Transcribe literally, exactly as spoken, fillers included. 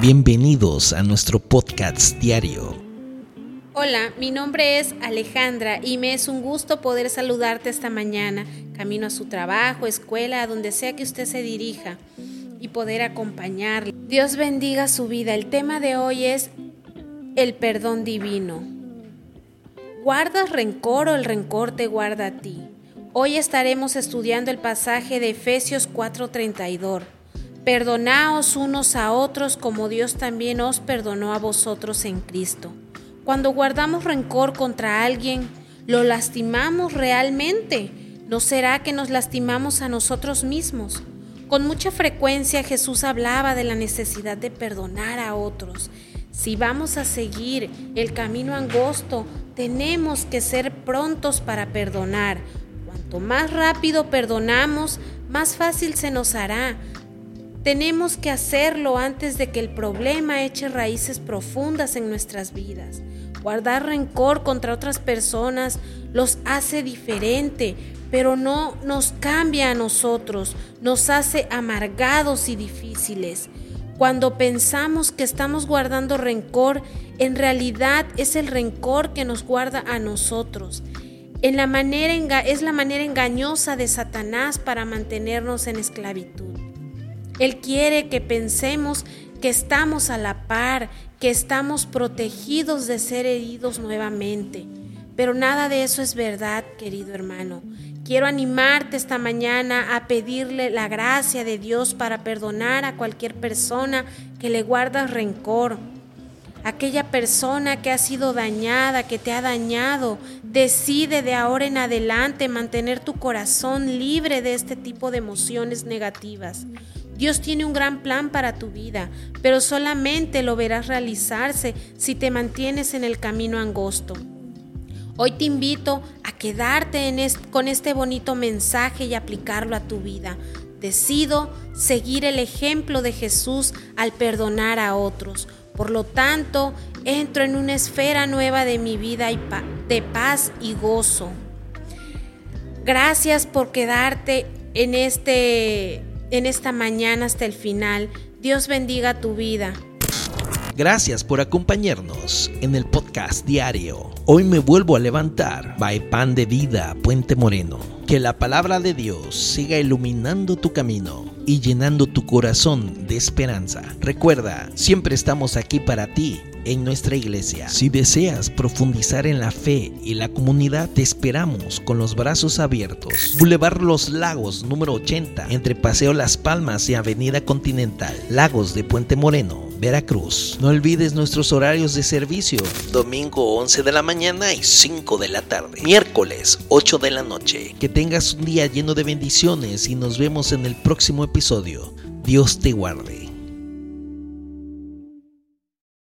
Bienvenidos a nuestro podcast diario. Hola, mi nombre es Alejandra y me es un gusto poder saludarte esta mañana, camino a su trabajo, escuela, a donde sea que usted se dirija y poder acompañarle. Dios bendiga su vida. El tema de hoy es el perdón divino. ¿Guardas rencor o el rencor te guarda a ti? Hoy estaremos estudiando el pasaje de Efesios cuatro treinta y dos. Perdonaos unos a otros como Dios también os perdonó a vosotros en Cristo. Cuando guardamos rencor contra alguien, ¿lo lastimamos realmente? ¿No será que nos lastimamos a nosotros mismos? Con mucha frecuencia Jesús hablaba de la necesidad de perdonar a otros. Si vamos a seguir el camino angosto, tenemos que ser prontos para perdonar. Cuanto más rápido perdonamos, más fácil se nos hará. Tenemos que hacerlo antes de que el problema eche raíces profundas en nuestras vidas. Guardar rencor contra otras personas los hace diferente, pero no nos cambia a nosotros, nos hace amargados y difíciles. Cuando pensamos que estamos guardando rencor, en realidad es el rencor que nos guarda a nosotros. En la manera, es la manera engañosa de Satanás para mantenernos en esclavitud. Él quiere que pensemos que estamos a la par, que estamos protegidos de ser heridos nuevamente. Pero nada de eso es verdad, querido hermano. Quiero animarte esta mañana a pedirle la gracia de Dios para perdonar a cualquier persona que le guardas rencor. Aquella persona que ha sido dañada, que te ha dañado, decide de ahora en adelante mantener tu corazón libre de este tipo de emociones negativas. Dios tiene un gran plan para tu vida, pero solamente lo verás realizarse si te mantienes en el camino angosto. Hoy te invito a quedarte en est- con este bonito mensaje y aplicarlo a tu vida. Decido seguir el ejemplo de Jesús al perdonar a otros. Por lo tanto, entro en una esfera nueva de mi vida y pa- de paz y gozo. Gracias por quedarte en este... en esta mañana hasta el final. Dios bendiga tu vida. Gracias por acompañarnos en el podcast diario. Hoy me vuelvo a levantar. By Pan de Vida, Puente Moreno. Que la palabra de Dios siga iluminando tu camino y llenando tu corazón de esperanza. Recuerda, siempre estamos aquí para ti en nuestra iglesia. Si deseas profundizar en la fe y la comunidad, te esperamos con los brazos abiertos. Boulevard Los Lagos, número ochenta, entre Paseo Las Palmas y Avenida Continental, Lagos de Puente Moreno, Veracruz. No olvides nuestros horarios de servicio: domingo once de la mañana y cinco de la tarde, miércoles ocho de la noche. Que tengas un día lleno de bendiciones y nos vemos en el próximo episodio. Dios te guarde.